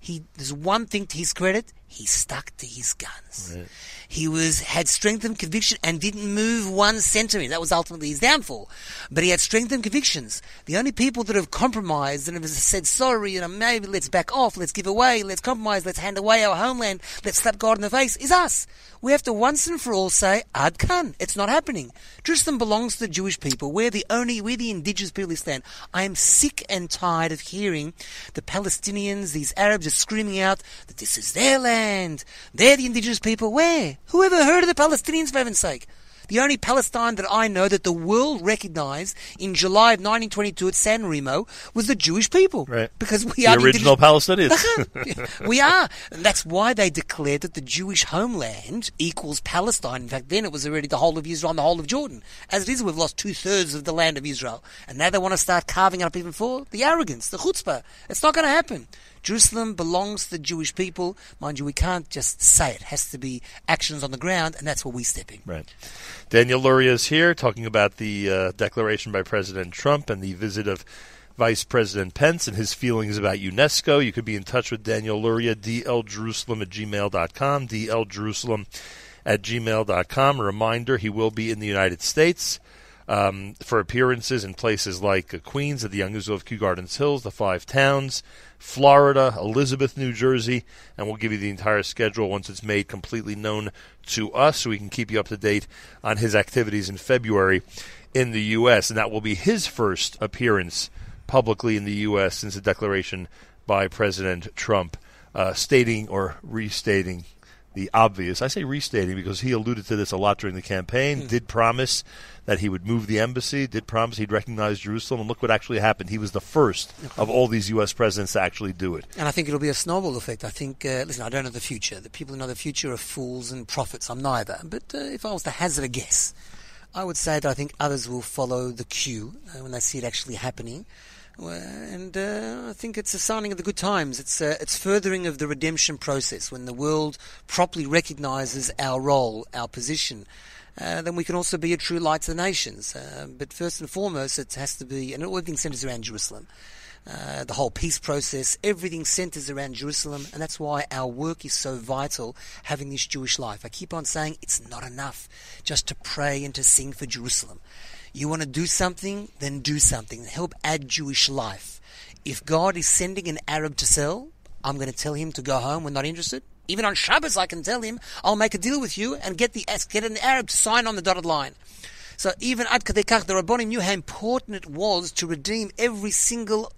he, there's one thing to his credit, he stuck to his guns. Right. He was had strength and conviction and didn't move one centimetre. That was ultimately his downfall. But he had strength and convictions. The only people that have compromised and have said, sorry, you know, maybe let's back off, let's give away, let's compromise, let's hand away our homeland, let's slap God in the face, is us. We have to once and for all say, Ad Khan, it's not happening. Jerusalem belongs to the Jewish people. We're the only, we're the indigenous people of this land. I am sick and tired of hearing the Palestinians, these Arabs are screaming out that this is their land. They're the indigenous people. Where? Whoever heard of the Palestinians, for heaven's sake? The only Palestine that I know that the world recognized in July of nineteen twenty-two at San Remo was the Jewish people. Right. Because we the are the original Palestinians. We are. And that's why they declared that the Jewish homeland equals Palestine. In fact, then it was already the whole of Israel and the whole of Jordan. As it is, we've lost two-thirds of the land of Israel. And now they want to start carving it up even more. The arrogance, the chutzpah. It's not going to happen. Jerusalem belongs to the Jewish people. Mind you, we can't just say it. It has to be actions on the ground, and that's where we step in. Right. Daniel Luria is here talking about the uh, declaration by President Trump and the visit of Vice President Pence and his feelings about UNESCO. You could be in touch with Daniel Luria, d l jerusalem at gmail dot com, d l jerusalem at gmail dot com. A reminder, he will be in the United States um, for appearances in places like uh, Queens at the Young Israel of Kew Gardens Hills, the Five Towns, Florida, Elizabeth, New Jersey, and we'll give you the entire schedule once it's made completely known to us so we can keep you up to date on his activities in February in the U S. And that will be his first appearance publicly in the U S since the declaration by President Trump uh, stating or restating the obvious. I say restating because he alluded to this a lot during the campaign, mm. did promise that he would move the embassy, did promise he'd recognize Jerusalem, and look what actually happened. He was the first of all these U S presidents to actually do it. And I think it'll be a snowball effect. I think, uh, listen, I don't know the future. The people who know the future are fools and prophets. I'm neither. But uh, if I was to hazard a guess, I would say that I think others will follow the cue uh, when they see it actually happening. And uh, I think it's a signing of the good times. It's uh, it's furthering of the redemption process. When the world properly recognizes our role, our position, Uh, then we can also be a true light to the nations. Uh, but first and foremost, it has to be, and everything centers around Jerusalem. Uh, the whole peace process, everything centers around Jerusalem, and that's why our work is so vital, having this Jewish life. I keep on saying it's not enough just to pray and to sing for Jerusalem. You want to do something, then do something. Help add Jewish life. If God is sending an Arab to sell, I'm going to tell him to go home. We're not interested. Even on Shabbos, I can tell him, I'll make a deal with you and get the get an Arab to sign on the dotted line. So even Ad Kadei Kach, the Rabbonim knew how important it was to redeem every single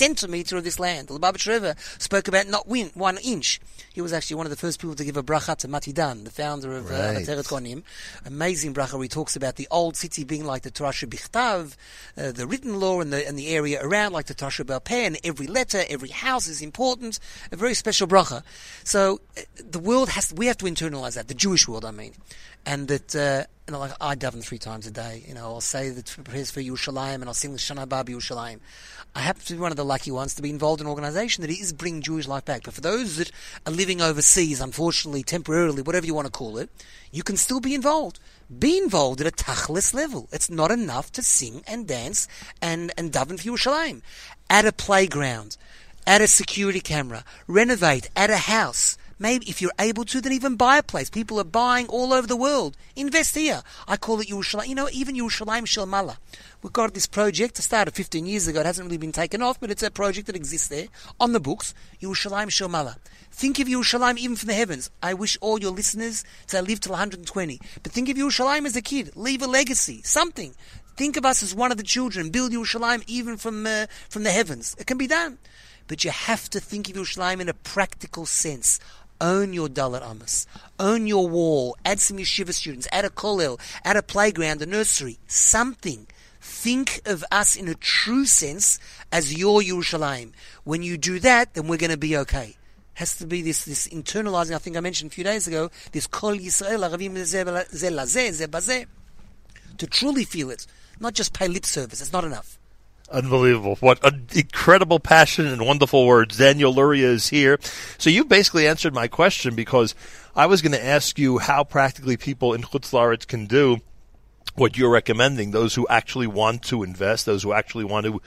centimetre of this land. The Lubavitch Rebbe spoke about not win, one inch. He was actually one of the first people to give a bracha to Mati Dan, the founder of right. uh, Ateret Cohanim. Amazing bracha where he talks about the old city being like the Torah Shebichtav, uh, the written law and the, and the area around like the Torah Shebal Peh, and every letter, every house is important. A very special bracha. So uh, the world has, we have to internalize that, the Jewish world I mean. And that... Uh, And I, like, I daven three times a day. You know, I'll say the prayers for Yerushalayim and I'll sing the Shana Bar B'Yerushalayim. I happen to be one of the lucky ones to be involved in an organisation that is bringing Jewish life back. But for those that are living overseas, unfortunately, temporarily, whatever you want to call it, you can still be involved. Be involved at a tachlis level. It's not enough to sing and dance and, and daven for Yerushalayim. Add a playground. Add a security camera. Renovate. Add a house. Maybe if you're able to, then even buy a place. People are buying all over the world. Invest here. I call it Yerushalayim. You know, even Yerushalayim Shalmala. We've got this project. It started fifteen years ago. It hasn't really been taken off, but it's a project that exists there on the books. Yerushalayim Shalmala. Think of Yerushalayim even from the heavens. I wish all your listeners to live till one hundred twenty. But think of Yerushalayim as a kid. Leave a legacy. Something. Think of us as one of the children. Build Yerushalayim even from uh, from the heavens. It can be done. But you have to think of Yerushalayim in a practical sense. Own your Dalat Amos. Own your wall. Add some yeshiva students. Add a kollel. Add a playground, a nursery. Something. Think of us in a true sense as your Yerushalayim. When you do that, then we're going to be okay. Has to be this this internalizing. I think I mentioned a few days ago, this Kol Yisrael Aravim Zeh Lazeh Zeh Bazeh. To truly feel it. Not just pay lip service. It's not enough. Unbelievable. What an incredible passion and wonderful words. Daniel Luria is here. So you basically answered my question, because I was going to ask you how practically people in Chutz La'aretz can do what you're recommending, those who actually want to invest, those who actually want to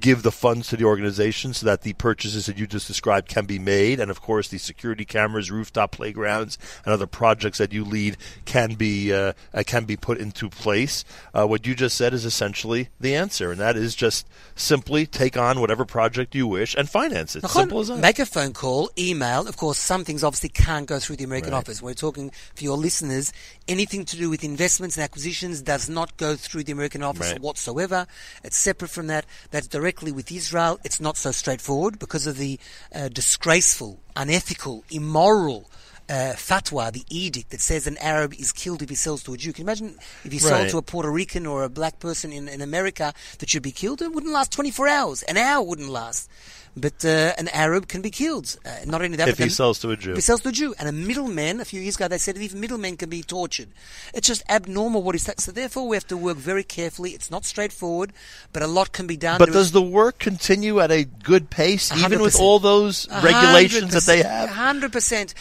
give the funds to the organization so that the purchases that you just described can be made. And, of course, the security cameras, rooftop playgrounds, and other projects that you lead can be uh, can be put into place. Uh, what you just said is essentially the answer, and that is just simply take on whatever project you wish and finance it. Simple as that. Make a phone call, email. Of course, some things obviously can't go through the American right. office. We're talking, for your listeners, anything to do with investments and acquisitions does not go through the American office right. whatsoever. It's separate from that. That's direct. Directly with Israel, it's not so straightforward because of the uh, disgraceful, unethical, immoral uh, fatwa, the edict that says an Arab is killed if he sells to a Jew. Can you imagine if he sold right. to a Puerto Rican or a black person in, in America that should be killed? It wouldn't last twenty-four hours. An hour wouldn't last. But uh, an Arab can be killed. Uh, not only that, if but he sells to a Jew. If he sells to a Jew. And a middleman, a few years ago, they said that even middlemen can be tortured. It's just abnormal what is that. So therefore, we have to work very carefully. It's not straightforward, but a lot can be done. But does it. The work continue at a good pace, one hundred percent. Even with all those regulations one hundred percent, that they have? one hundred percent.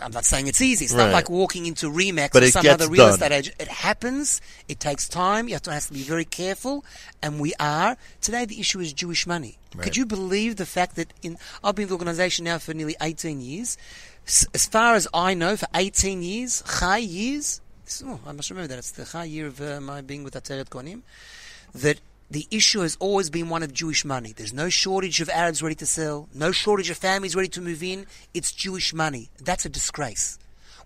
I'm not saying it's easy. It's right. not like walking into Remax but or some other real done. Estate agent. It happens. It takes time. You have to, have to be very careful. And we are. Today, the issue is Jewish money. Right. Could you believe the fact that in I've been in the organization now for nearly eighteen years? S- as far as I know, for eighteen years, Chai years, this, oh, I must remember that. It's the Chai year of uh, my being with Ateret Cohanim, that the issue has always been one of Jewish money. There's no shortage of Arabs ready to sell, no shortage of families ready to move in. It's Jewish money. That's a disgrace.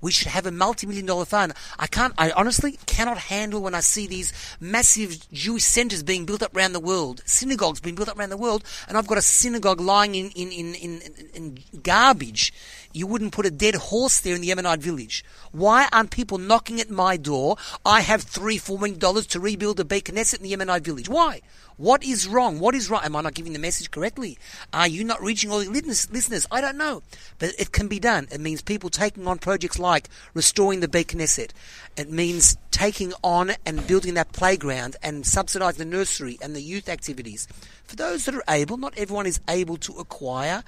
We should have a multi-million dollar fund. I can't, I honestly cannot handle when I see these massive Jewish centers being built up around the world, synagogues being built up around the world, and I've got a synagogue lying in, in, in, in, in garbage. You wouldn't put a dead horse there in the Yemenite village. Why aren't people knocking at my door? I have three, four million dollars to rebuild a Beit Knesset in the Yemenite village. Why? What is wrong? What is wrong? Am I not giving the message correctly? Are you not reaching all the listeners? I don't know. But it can be done. It means people taking on projects like restoring the Beit Knesset. It means taking on and building that playground and subsidizing the nursery and the youth activities. For those that are able, not everyone is able to acquire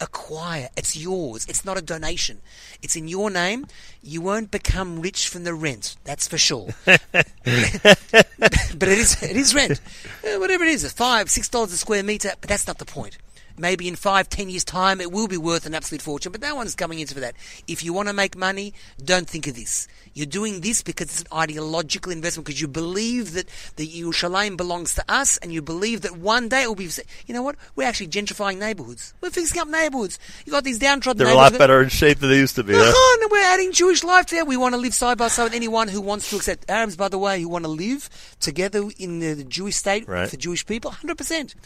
Acquire. It's yours. It's not a donation. It's in your name. You won't become rich from the rent. That's for sure. But it is it is rent. Whatever it is, five, six dollars a square meter. But that's not the point. Maybe in five, ten years' time, it will be worth an absolute fortune. But no one's coming in for that. If you want to make money, don't think of this. You're doing this because it's an ideological investment, because you believe that the Yerushalayim belongs to us, and you believe that one day it will be. You know what? We're actually gentrifying neighborhoods. We're fixing up neighborhoods. You got these downtrodden. They're a lot better in shape than they used to be. Huh? Oh, and we're adding Jewish life there. We want to live side by side with anyone who wants to accept Arabs. By the way, who want to live together in the Jewish state right. for Jewish people, one hundred percent.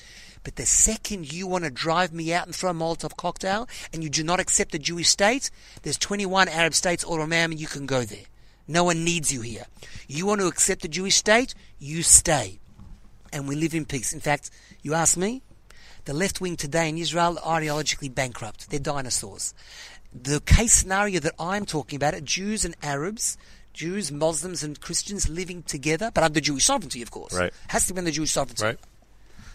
But the second you want to drive me out and throw a Molotov cocktail and you do not accept the Jewish state, there's twenty-one Arab states all around and you can go there. No one needs you here. You want to accept the Jewish state, you stay. And we live in peace. In fact, you ask me, the left wing today in Israel are ideologically bankrupt. They're dinosaurs. The case scenario that I'm talking about, Jews and Arabs, Jews, Muslims and Christians living together, but under Jewish sovereignty, of course. Right. Has to be under Jewish sovereignty. Right.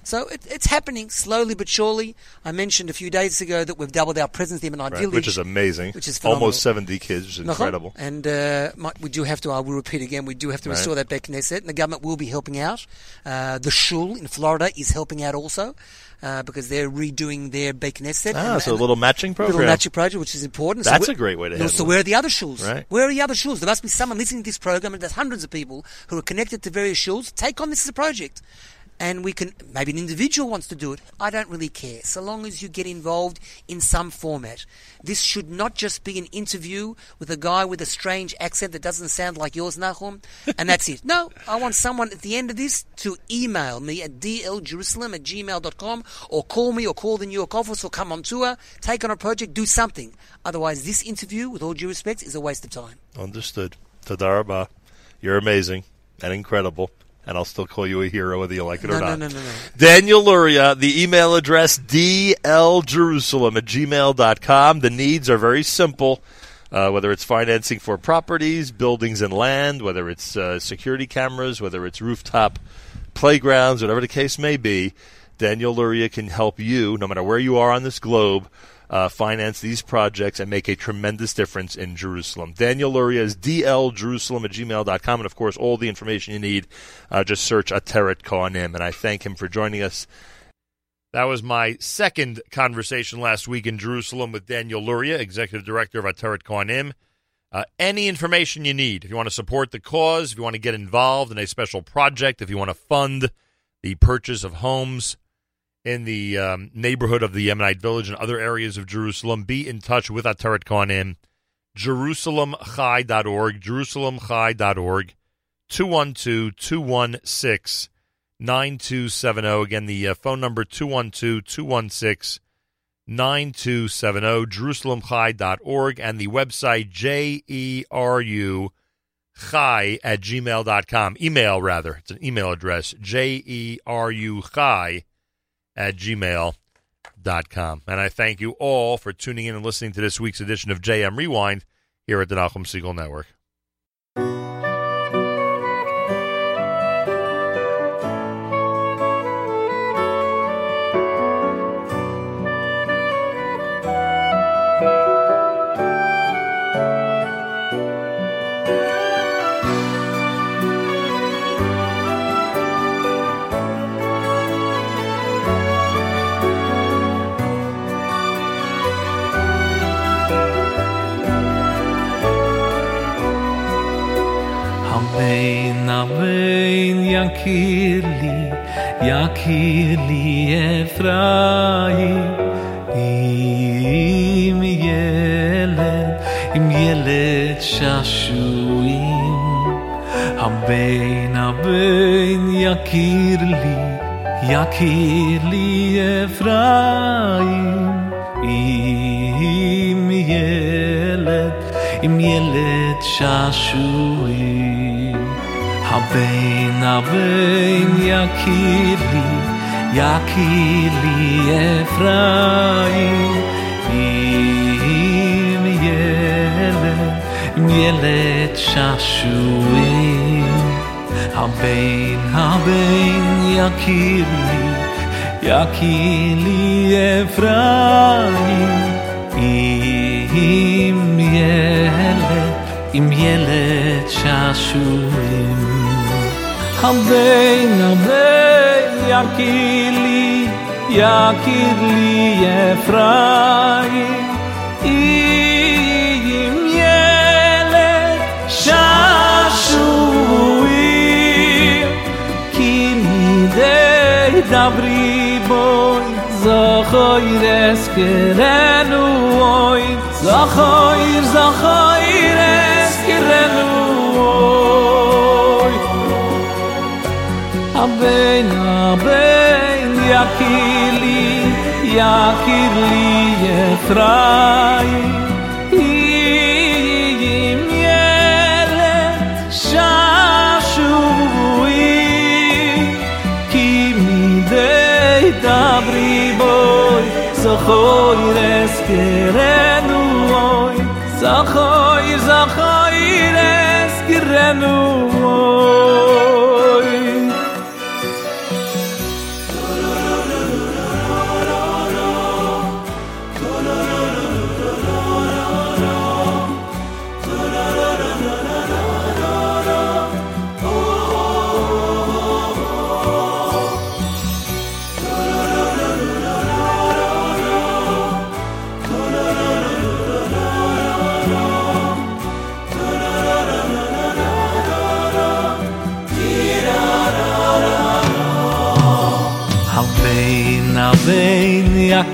So it, it's happening slowly but surely. I mentioned a few days ago that we've doubled our presence in Yemenite right, village. Which is amazing. Which is phenomenal. Almost seventy kids, which is incredible. And uh, we do have to, I will repeat again, we do have to right. restore that Beit Knesset. And the government will be helping out. Uh, the shul in Florida is helping out also. Uh, because they're redoing their Beit Knesset. Ah, and, so and a little matching program. A little matching program, which is important. That's so a great way to handle it. So where are the other shuls? Right. Where are the other shuls? There must be someone listening to this program, and there's hundreds of people who are connected to various shuls. Take on this as a project. and we can, maybe an individual wants to do it, I don't really care, so long as you get involved in some format. This should not just be an interview with a guy with a strange accent that doesn't sound like yours, Nachum, and that's it. No, I want someone at the end of this to email me at d l jerusalem at gmail dot com, or call me, or call the New York office, or come on tour, take on a project, do something. Otherwise, this interview, with all due respect, is a waste of time. Understood. Toda Rabah. You're amazing and incredible. And I'll still call you a hero whether you like it no, or not. No, no, no, no. Daniel Luria, the email address, d l jerusalem at gmail dot com. The needs are very simple, uh, whether it's financing for properties, buildings and land, whether it's uh, security cameras, whether it's rooftop playgrounds, whatever the case may be. Daniel Luria can help you, no matter where you are on this globe, uh, finance these projects and make a tremendous difference in Jerusalem. Daniel Luria is d l jerusalem at gmail dot com. And, of course, all the information you need, uh, just search Ateret Cohanim. And I thank him for joining us. That was my second conversation last week in Jerusalem with Daniel Luria, Executive Director of Ateret Cohanim. Uh, any information you need, if you want to support the cause, if you want to get involved in a special project, if you want to fund the purchase of homes in the um, neighborhood of the Yemenite village and other areas of Jerusalem, be in touch with Ateret Cohanim. Jerusalem chai dot org, Jerusalem chai dot org, two one two, two one six, nine two seven zero. Again, the uh, phone number, two one two, two one six, nine two seven zero, Jerusalem chai dot org, and the website, J E R U chai at gmail dot com. Email, rather. It's an email address, J E R U chai at gmail dot com. And I thank you all for tuning in and listening to this week's edition of J M Rewind here at the Nachum Segal Network. Yakirli, Yakirli Efraim, im Yeled, im Yeled Shashuim, Habein, Habein, Yakirli, Yakirli Efraim, im Yeled, im Yeled Shashuim. Habein, Habein, Yakirli, Yakirli Efraim, im Yeled, im Yeled Shashuim. Habein, Habein, Yakirli, Yakirli Efraim, im Yeled, im Yeled Shashuim. Habein, Habein, Yakirli, Yakirli Efraim, im Yeled Shashuim. Ki midei dabri boi, zachoir eskerenu oi, zachoir, zachoir eskerenu oi. Habein, Habein, Yakirli, Yakirli Efraim, im Yeled Shashuim, ki midei dabri boi, zachoir eskerenu oi, zachoir, zachoir eskerenu oi. Avein, Avein,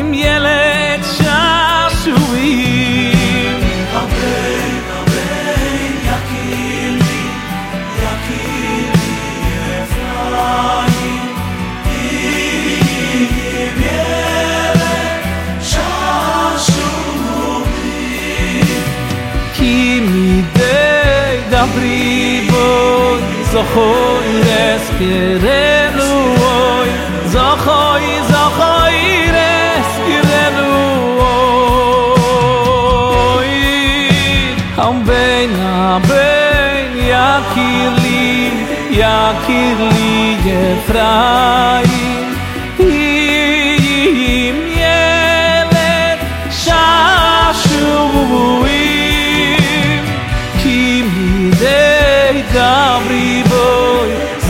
Im Yeled Shashuim. Zochoi respirenu oi, zochoi, zochoi respirenu oi. Hambein, hambein, yakir li, yakir li Efraim.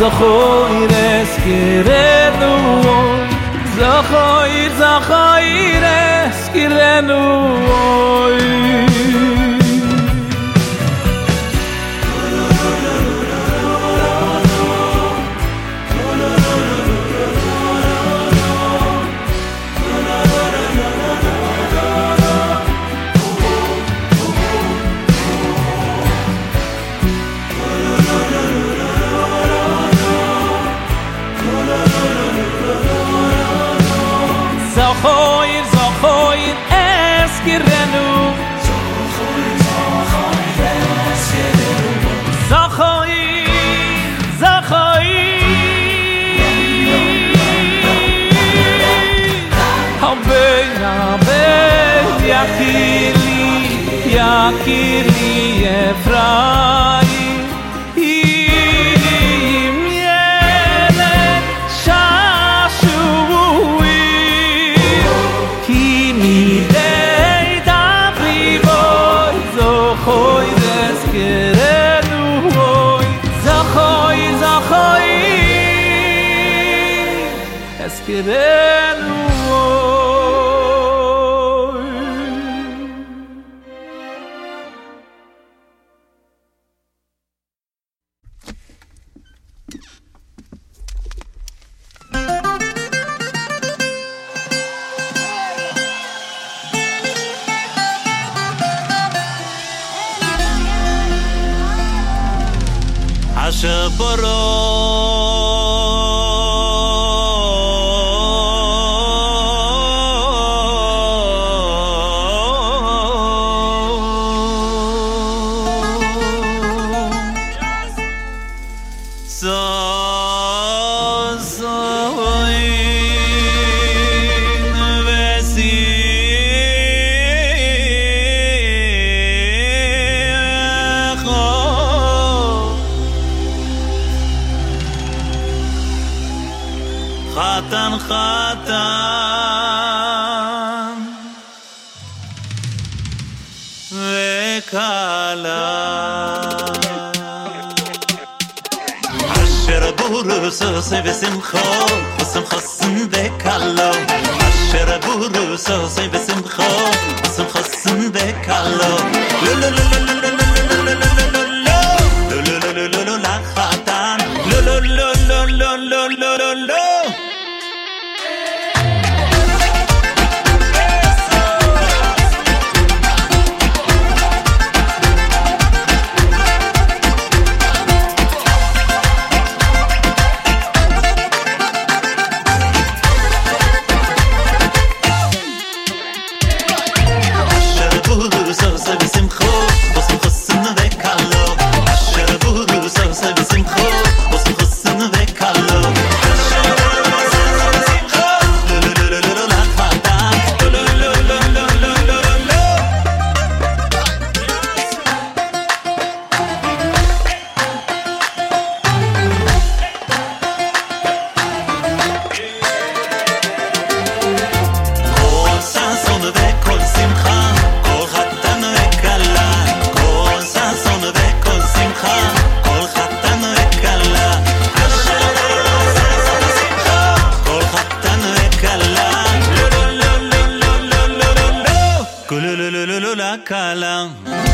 Zochoi reskirenu oi, zochoi, zochoi reskirenu oi. Yakir li Efraim, im yeled shashuim, ki midei davivoi, zochoi zeskerenu oi, zochoi, zochoi, eskerenu oi. הקלה